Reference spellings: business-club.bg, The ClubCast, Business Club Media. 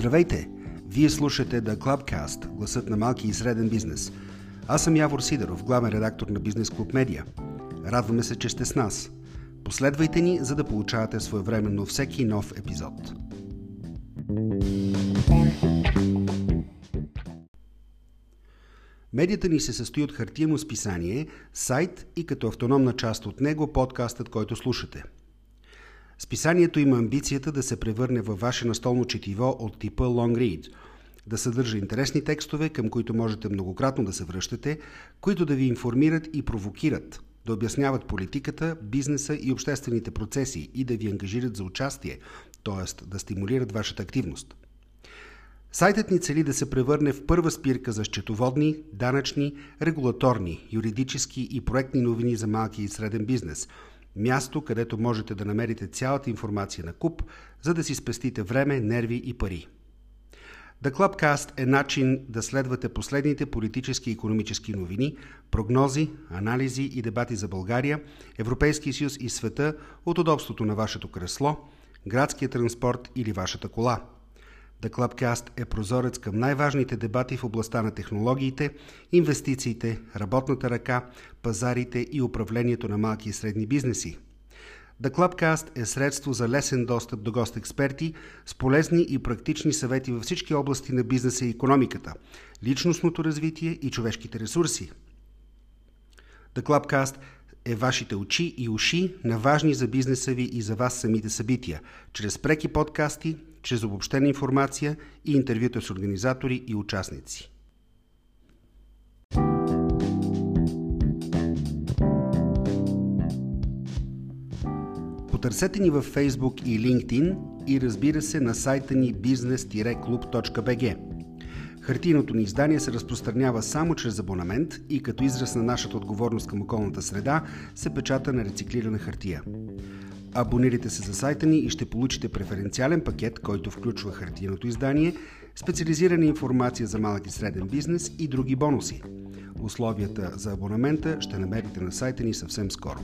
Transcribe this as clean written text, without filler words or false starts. Здравейте! Вие слушате The ClubCast, гласът на малки и среден бизнес. Аз съм Явор Сидеров, главен редактор на Business Club Media. Радваме се, че сте с нас. Последвайте ни, за да получавате своевременно всеки нов епизод. Медията ни се състои от хартиено списание, сайт и като автономна част от него подкастът, който слушате. Списанието има амбицията да се превърне във ваше настолно четиво от типа Long Read, да съдържа интересни текстове, към които можете многократно да се връщате, които да ви информират и провокират, да обясняват политиката, бизнеса и обществените процеси и да ви ангажират за участие, т.е. да стимулират вашата активност. Сайтът ни цели да се превърне в първа спирка за счетоводни, данъчни, регулаторни, юридически и проектни новини за малки и среден бизнес – място, където можете да намерите цялата информация на куп, за да си спестите време, нерви и пари. The ClubCast е начин да следвате последните политически и икономически новини, прогнози, анализи и дебати за България, Европейския съюз и света от удобството на вашето кресло, градския транспорт или вашата кола. The ClubCast е прозорец към най-важните дебати в областта на технологиите, инвестициите, работната ръка, пазарите и управлението на малки и средни бизнеси. The ClubCast е средство за лесен достъп до гост-експерти с полезни и практични съвети във всички области на бизнеса и икономиката, личностното развитие и човешките ресурси. The ClubCast е вашите очи и уши на важни за бизнеса ви и за вас самите събития, чрез преки подкасти, чрез обобщена информация и интервюта с организатори и участници. Потърсете ни във Facebook и LinkedIn и разбира се на сайта ни business-club.bg. Хартийното ни издание се разпространява само чрез абонамент и като израз на нашата отговорност към околната среда се печата на рециклирана хартия. Абонирайте се за сайта ни и ще получите преференциален пакет, който включва хартиеното издание, специализирана информация за малък и среден бизнес и други бонуси. Условията за абонамента ще намерите на сайта ни съвсем скоро.